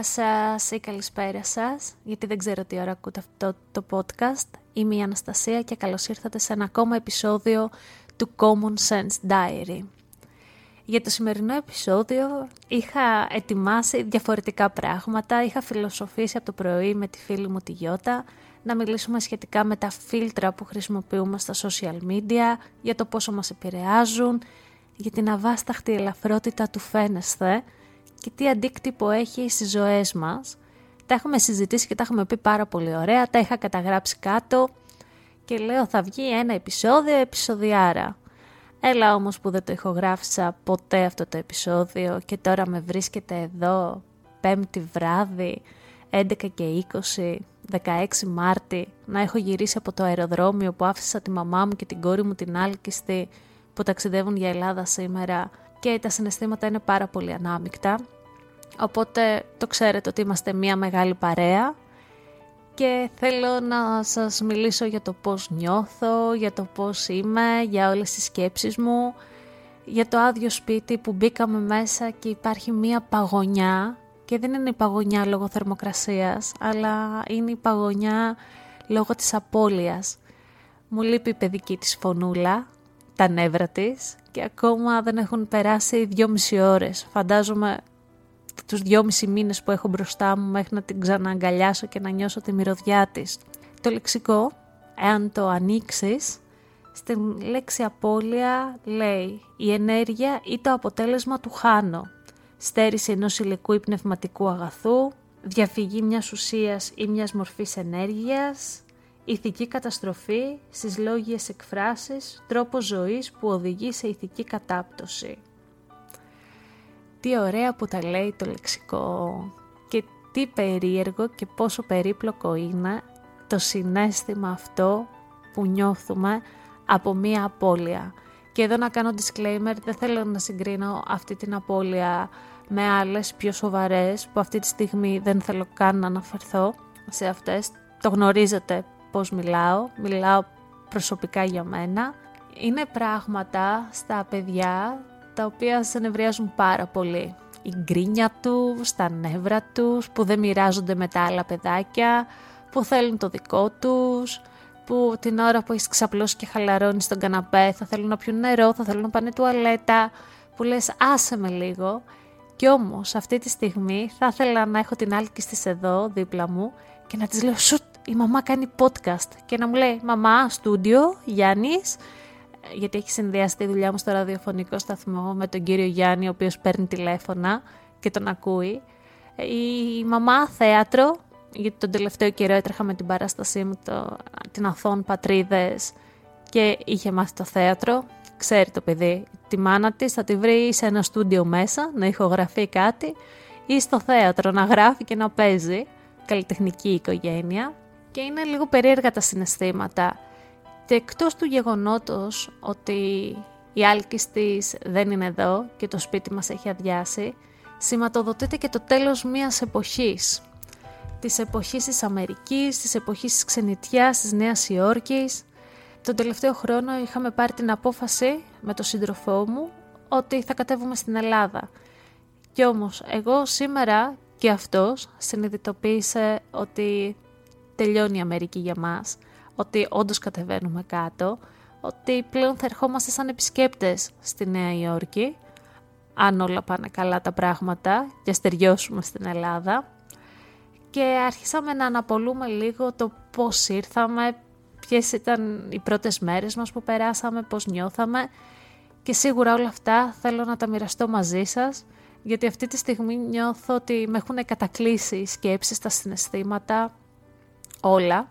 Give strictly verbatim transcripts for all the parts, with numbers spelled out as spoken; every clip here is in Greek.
Σας ή καλησπέρα σας, γιατί δεν ξέρω τι ώρα ακούτε αυτό το podcast. Είμαι η Αναστασία και καλώς ήρθατε σε ένα ακόμα επεισόδιο του Common Sense Diary. Για το σημερινό επεισόδιο είχα ετοιμάσει διαφορετικά πράγματα. Είχα φιλοσοφήσει από το πρωί με τη φίλη μου τη Γιώτα να μιλήσουμε σχετικά με τα φίλτρα που χρησιμοποιούμε στα social media, για το πόσο μας επηρεάζουν, για την αβάσταχτη ελαφρότητα του φαίνεσθε και τι αντίκτυπο έχει στις ζωές μας. Τα έχουμε συζητήσει και τα έχουμε πει πάρα πολύ ωραία, τα είχα καταγράψει κάτω και λέω θα βγει ένα επεισόδιο, επεισοδιάρα. Έλα όμως που δεν το ηχογράφησα ποτέ αυτό το επεισόδιο και τώρα με βρίσκεται εδώ πέμπτη βράδυ, έντεκα και είκοσι, δεκαέξι Μάρτη, να έχω γυρίσει από το αεροδρόμιο που άφησα τη μαμά μου και την κόρη μου την Άλκιστη που ταξιδεύουν για Ελλάδα σήμερα. Και τα συναισθήματα είναι πάρα πολύ ανάμεικτα, οπότε το ξέρετε ότι είμαστε μια μεγάλη παρέα και θέλω να σας μιλήσω για το πώς νιώθω, για το πώς είμαι, για όλες τις σκέψεις μου, για το άδειο σπίτι που μπήκαμε μέσα και υπάρχει μια παγωνιά και δεν είναι η παγωνιά λόγω θερμοκρασίας, αλλά είναι η παγωνιά λόγω της απώλειας. Μου λείπει η παιδική της φωνούλα, τα νεύρα της, και ακόμα δεν έχουν περάσει δυόμιση ώρες. Φαντάζομαι τους δυόμιση μήνες που έχω μπροστά μου μέχρι να την ξανααγκαλιάσω και να νιώσω τη μυρωδιά της. Το λεξικό, εάν το ανοίξεις, στην λέξη απώλεια λέει «η ενέργεια ή το αποτέλεσμα του χάνω, στέρηση ενός υλικού ή πνευματικού αγαθού, διαφυγή μιας ουσίας ή μιας μορφής ενέργειας, ηθική καταστροφή, στις λόγιες εκφράσεις, τρόπος ζωής που οδηγεί σε ηθική κατάπτωση». Τι ωραία που τα λέει το λεξικό και τι περίεργο και πόσο περίπλοκο είναι το συναίσθημα αυτό που νιώθουμε από μία απώλεια. Και εδώ να κάνω disclaimer, δεν θέλω να συγκρίνω αυτή την απώλεια με άλλες πιο σοβαρές που αυτή τη στιγμή δεν θέλω καν να αναφερθώ σε αυτές. Το γνωρίζετε πώς μιλάω, μιλάω προσωπικά για μένα. Είναι πράγματα στα παιδιά τα οποία σε νευριάζουν πάρα πολύ. Η γκρίνια τους, τα νεύρα τους, που δεν μοιράζονται με τα άλλα παιδάκια, που θέλουν το δικό τους, που την ώρα που έχεις ξαπλώσει και χαλαρώνεις στον καναπέ θα θέλουν να πιούν νερό, θα θέλουν να πάνε τουαλέτα, που λες άσε με λίγο. Κι όμως αυτή τη στιγμή θα ήθελα να έχω την Άλκιστη εδώ δίπλα μου και να της λέω σουτ, η μαμά κάνει podcast και να μου λέει μαμά, στούντιο, Γιάννης, γιατί έχει συνδυάσει τη δουλειά μου στο ραδιοφωνικό σταθμό με τον κύριο Γιάννη, ο οποίος παίρνει τηλέφωνα και τον ακούει. Η μαμά, θέατρο, γιατί τον τελευταίο καιρό έτρεχα με την παράστασή μου το, την Αθών Πατρίδες και είχε μάθει το θέατρο. Ξέρει το παιδί τη μάνα της, θα τη βρει σε ένα στούντιο μέσα να ηχογραφεί κάτι ή στο θέατρο να γράφει και να παίζει. Καλλιτεχνική οικογένεια. Και είναι λίγο περίεργα τα συναισθήματα. Και εκτός του γεγονότος ότι η Άλκιστη δεν είναι εδώ και το σπίτι μας έχει αδειάσει, σηματοδοτείται και το τέλος μιας εποχής. Της εποχής της Αμερικής, της εποχής της ξενιτιάς, της Νέας Υόρκης. Τον τελευταίο χρόνο είχαμε πάρει την απόφαση με τον σύντροφό μου ότι θα κατέβουμε στην Ελλάδα. Κι όμως εγώ σήμερα και αυτός συνειδητοποίησε ότι τελειώνει η Αμερική για μας, ότι όντως κατεβαίνουμε κάτω, ότι πλέον θα ερχόμαστε σαν επισκέπτες στη Νέα Υόρκη, αν όλα πάνε καλά τα πράγματα και στεριώσουμε στην Ελλάδα. Και αρχίσαμε να αναπολούμε λίγο το πώς ήρθαμε, ποιες ήταν οι πρώτες μέρες μας που περάσαμε, πώς νιώθαμε και σίγουρα όλα αυτά θέλω να τα μοιραστώ μαζί σας, γιατί αυτή τη στιγμή νιώθω ότι με έχουν κατακλείσει οι σκέψεις, τα συναισθήματα, όλα.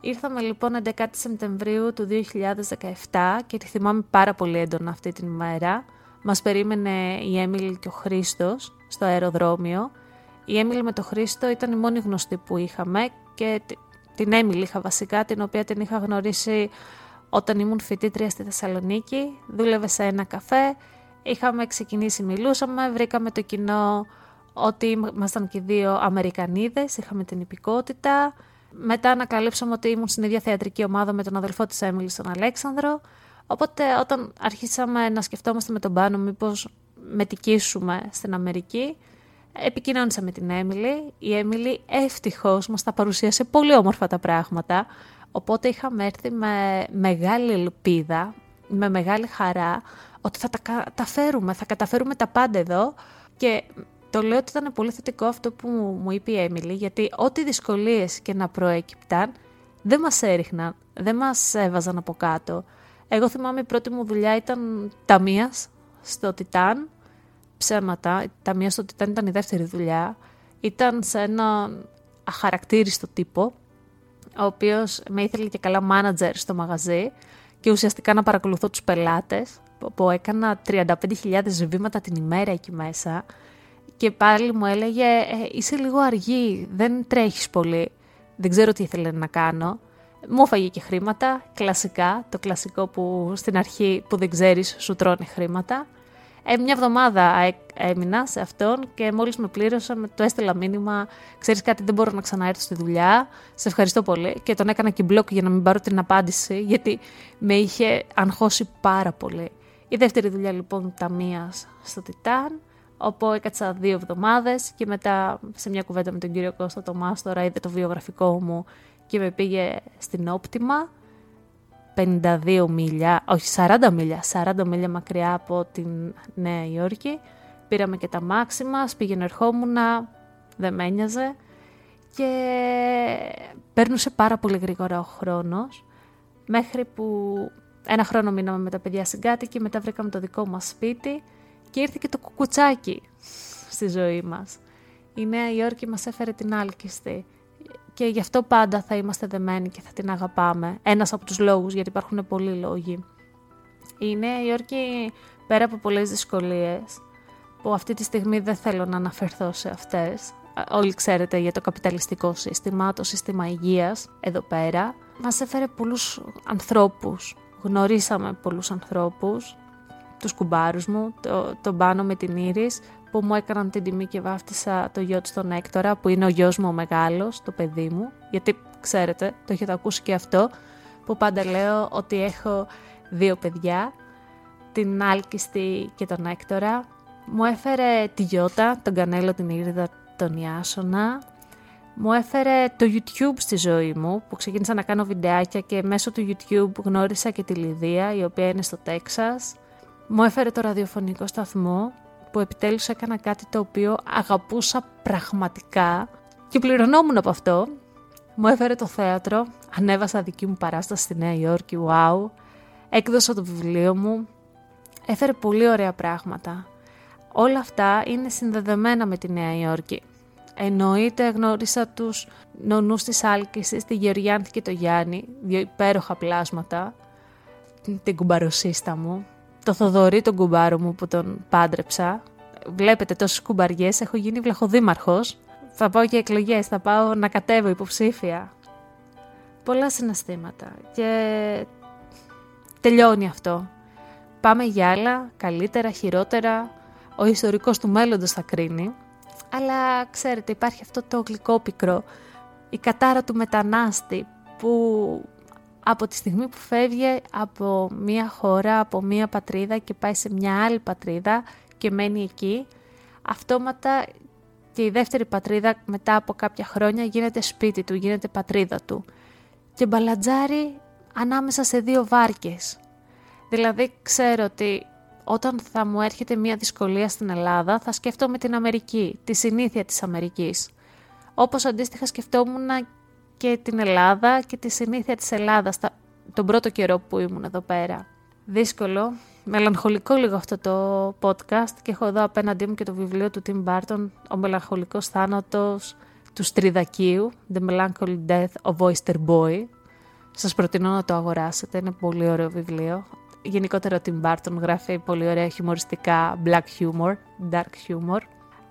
Ήρθαμε λοιπόν έντεκα Σεπτεμβρίου του δύο χιλιάδες δεκαεπτά και τη θυμάμαι πάρα πολύ έντονα αυτή την ημέρα. Μας περίμενε η Έμιλη και ο Χρήστος στο αεροδρόμιο. Η Έμιλη με τον Χρήστο ήταν η μόνη γνωστή που είχαμε και την Έμιλη είχα βασικά, την οποία την είχα γνωρίσει όταν ήμουν φοιτήτρια στη Θεσσαλονίκη. Δούλευε σε ένα καφέ, είχαμε ξεκινήσει, μιλούσαμε, βρήκαμε το κοινό ότι ήμασταν και δύο Αμερικανίδες, είχαμε την υπηκότητα. Μετά ανακαλύψαμε ότι ήμουν στην ίδια θεατρική ομάδα με τον αδελφό της Έμιλης, τον Αλέξανδρο. Οπότε όταν αρχίσαμε να σκεφτόμαστε με τον Πάνο μήπως μετικήσουμε στην Αμερική, επικοινώνησα με την Έμιλη. Η Έμιλη ευτυχώς μας τα παρουσίασε πολύ όμορφα τα πράγματα. Οπότε είχαμε έρθει με μεγάλη ελπίδα, με μεγάλη χαρά, ότι θα τα καταφέρουμε, θα καταφέρουμε τα πάντα εδώ. Και το λέω ότι ήταν πολύ θετικό αυτό που μου είπε η Έμιλη, γιατί ό,τι δυσκολίες και να προέκυπταν, δεν μας έριχναν, δεν μας έβαζαν από κάτω. Εγώ θυμάμαι η πρώτη μου δουλειά ήταν ταμείας στο Τιτάν, ψέματα, η ταμεία στο Τιτάν ήταν η δεύτερη δουλειά, ήταν σε έναν αχαρακτήριστο τύπο, ο οποίος με ήθελε και καλά μάνατζερ στο μαγαζί και ουσιαστικά να παρακολουθώ τους πελάτες, που έκανα τριάντα πέντε χιλιάδες βήματα την ημέρα εκεί μέσα. Και πάλι μου έλεγε, ε, είσαι λίγο αργή, δεν τρέχεις πολύ, δεν ξέρω τι ήθελε να κάνω. Μου έφαγε και χρήματα, κλασικά, το κλασικό που στην αρχή που δεν ξέρεις σου τρώνε χρήματα. Ε, μια εβδομάδα έμεινα σε αυτόν και μόλις με πλήρωσα, του έστειλα μήνυμα, ξέρεις κάτι, δεν μπορώ να ξαναέρθω στη δουλειά, σε ευχαριστώ πολύ. Και τον έκανα και μπλοκ για να μην πάρω την απάντηση, γιατί με είχε αγχώσει πάρα πολύ. Η δεύτερη δουλειά λοιπόν ταμείας στο Τιτάν, όπου έκατσα δύο εβδομάδες και μετά σε μια κουβέντα με τον κύριο Κώστα τον Μάστορα είδε το βιογραφικό μου και με πήγε στην Optima, πενήντα δύο μίλια, όχι σαράντα μίλια, σαράντα μίλια μακριά από την Νέα Υόρκη. Πήραμε και τα μάξι μας, πήγαινε ερχόμουνα, δεν με ένοιαζε και παίρνουσε πάρα πολύ γρήγορα ο χρόνος, μέχρι που ένα χρόνο μείναμε με τα παιδιά συγκάτοικοι, μετά βρήκαμε το δικό μας σπίτι. Και ήρθε και το κουκουτσάκι στη ζωή μας. Η Νέα Υόρκη μας έφερε την Άλκιστη. Και γι' αυτό πάντα θα είμαστε δεμένοι και θα την αγαπάμε. Ένας από τους λόγους, γιατί υπάρχουν πολλοί λόγοι. Η Νέα Υόρκη, πέρα από πολλές δυσκολίες, που αυτή τη στιγμή δεν θέλω να αναφερθώ σε αυτές. Όλοι ξέρετε για το καπιταλιστικό σύστημα, το σύστημα υγείας εδώ πέρα. Μας έφερε πολλούς ανθρώπους. Γνωρίσαμε πολλούς ανθρώπους. Τους κουμπάρους μου, το, τον Πάνο με την Ήρις, που μου έκαναν την τιμή και βάφτισα το γιο της τον Έκτορα, που είναι ο γιος μου ο μεγάλος, το παιδί μου, γιατί ξέρετε, το έχετε ακούσει και αυτό, που πάντα λέω ότι έχω δύο παιδιά, την Άλκιστη και τον Έκτορα. Μου έφερε τη Γιώτα, τον Κανέλο, την Ήριδα, τον Ιάσονα. Μου έφερε το YouTube στη ζωή μου, που ξεκίνησα να κάνω βιντεάκια και μέσω του YouTube γνώρισα και τη Λιδία, η οποία είναι στο Τέξας. Μου έφερε το ραδιοφωνικό σταθμό, που επιτέλους έκανα κάτι το οποίο αγαπούσα πραγματικά και πληρωνόμουν από αυτό. Μου έφερε το θέατρο, ανέβασα δική μου παράσταση στη Νέα Υόρκη, wow, έκδοσα το βιβλίο μου, έφερε πολύ ωραία πράγματα. Όλα αυτά είναι συνδεδεμένα με τη Νέα Υόρκη. Εννοείται γνώρισα τους νονούς της Άλκησης, τη Γεωργιάννη και το Γιάννη, δύο υπέροχα πλάσματα, την κουμπαροσίστα μου. Το Θοδωρή, τον κουμπάρο μου που τον πάντρεψα. Βλέπετε τόσες κουμπαριές, έχω γίνει βλαχοδήμαρχος. Θα πάω για εκλογές, θα πάω να κατέβω υποψήφια. Πολλά συναισθήματα και τελειώνει αυτό. Πάμε για άλλα, καλύτερα, χειρότερα. Ο ιστορικός του μέλλοντος θα κρίνει. Αλλά ξέρετε, υπάρχει αυτό το γλυκόπικρο, η κατάρα του μετανάστη που... Από τη στιγμή που φεύγει από μία χώρα, από μία πατρίδα και πάει σε μια άλλη πατρίδα και μένει εκεί, αυτόματα και η δεύτερη πατρίδα μετά από κάποια χρόνια γίνεται σπίτι του, γίνεται πατρίδα του. Και μπαλατζάρει ανάμεσα σε δύο βάρκες. Δηλαδή ξέρω ότι όταν θα μου έρχεται μία δυσκολία στην Ελλάδα θα σκέφτομαι την Αμερική, τη συνήθεια της Αμερικής. Όπως αντίστοιχα σκεφτόμουν και την Ελλάδα και τη συνήθεια της Ελλάδας τον πρώτο καιρό που ήμουν εδώ πέρα. Δύσκολο, μελαγχολικό λίγο αυτό το podcast και έχω εδώ απέναντί μου και το βιβλίο του Τιμ Μπάρτον, ο μελαγχολικός θάνατος του Στριδακίου, The Melancholy Death of Oyster Boy. Σας προτείνω να το αγοράσετε, είναι πολύ ωραίο βιβλίο. γενικότερα ο Τιμ Μπάρτον γράφει πολύ ωραία χιουμοριστικά black humor, dark humor.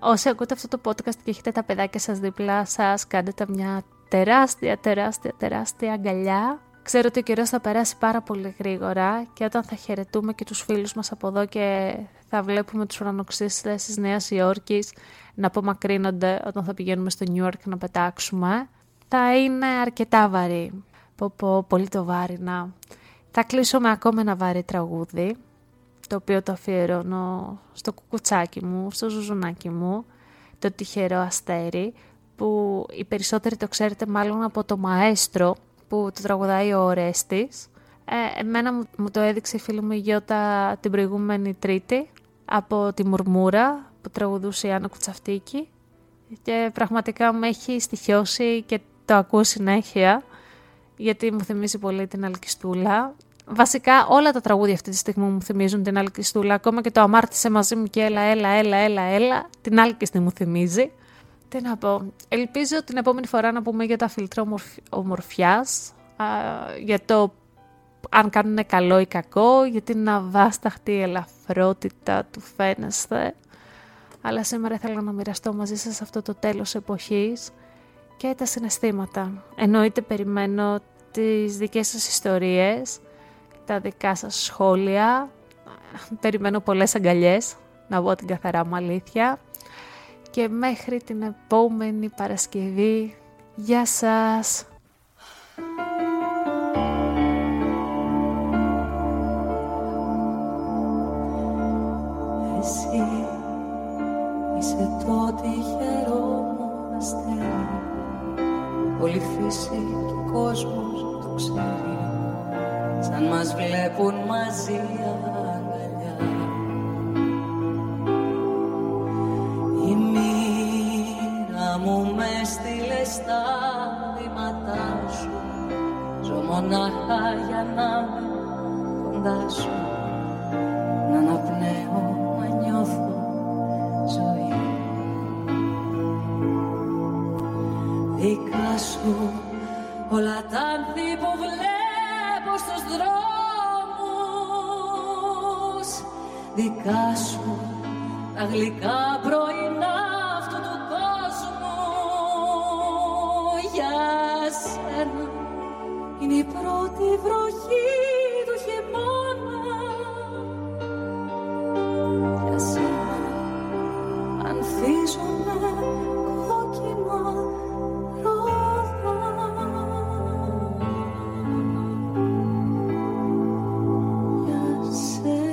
Όσοι ακούτε αυτό το podcast και έχετε τα παιδάκια σας δίπλα σας, κάντε τα μια τεράστια, τεράστια, τεράστια αγκαλιά. Ξέρω ότι ο καιρός θα περάσει πάρα πολύ γρήγορα και όταν θα χαιρετούμε και τους φίλους μας από εδώ και θα βλέπουμε τους ουρανοξύστες της Νέας Υόρκης να απομακρύνονται όταν θα πηγαίνουμε στο New York να πετάξουμε, θα είναι αρκετά βαρύ. Πω πω, πολύ το βάρινα. Θα κλείσω με ακόμα ένα βαρύ τραγούδι, το οποίο το αφιερώνω στο κουκουτσάκι μου, στο ζουζουνάκι μου, το τυχερό αστέρι, που οι περισσότεροι το ξέρετε μάλλον από το μαέστρο που το τραγουδάει ο Ορέστης. Ε, εμένα μου, μου το έδειξε η φίλη μου η Γιώτα την προηγούμενη Τρίτη, από τη Μουρμούρα που τραγουδούσε η Άννα Κουτσαυτίκη, και πραγματικά με έχει στοιχειώσει και το ακούω συνέχεια, γιατί μου θυμίζει πολύ την Αλκιστούλα. Βασικά όλα τα τραγούδια αυτή τη στιγμή μου θυμίζουν την Αλκιστούλα, ακόμα και το αμάρτησε μαζί μου και έλα, έλα, έλα, έλα, έλα, την Άλκιστη μου θυμίζει. Τι να πω, ελπίζω την επόμενη φορά να πούμε για τα φιλτρά ομορφιάς, α, για το αν κάνουν καλό ή κακό, για την αβάσταχτη ελαφρότητα του φαίνεστε. Αλλά σήμερα θέλω να μοιραστώ μαζί σας αυτό το τέλος εποχής και τα συναισθήματα. Εννοείται περιμένω τις δικές σας ιστορίες, τα δικά σας σχόλια, περιμένω πολλές αγκαλιές, να βγω την καθαρά μου αλήθεια. Και μέχρι την επόμενη Παρασκευή, γεια σας! Εσύ είσαι το τυχερό μου αστέρι, όλη φύση και ο κόσμος το ξέρει, σαν μας βλέπουν μαζί αγκαλιά. Η μοίρα μου με στείλε στα βήματά σου, ζω μονάχα για να είμαι κοντά σου, να αναπνέω, να νιώθω ζωή. Δικά σου όλα τα άνθη που βλέπω στους δρόμους, δικά σου τα γλυκά πρωινά σένα. Είναι η πρώτη βροχή του χειμώνα. Για σένα ανθίζουνε κόκκινα ρόδα. Για σένα.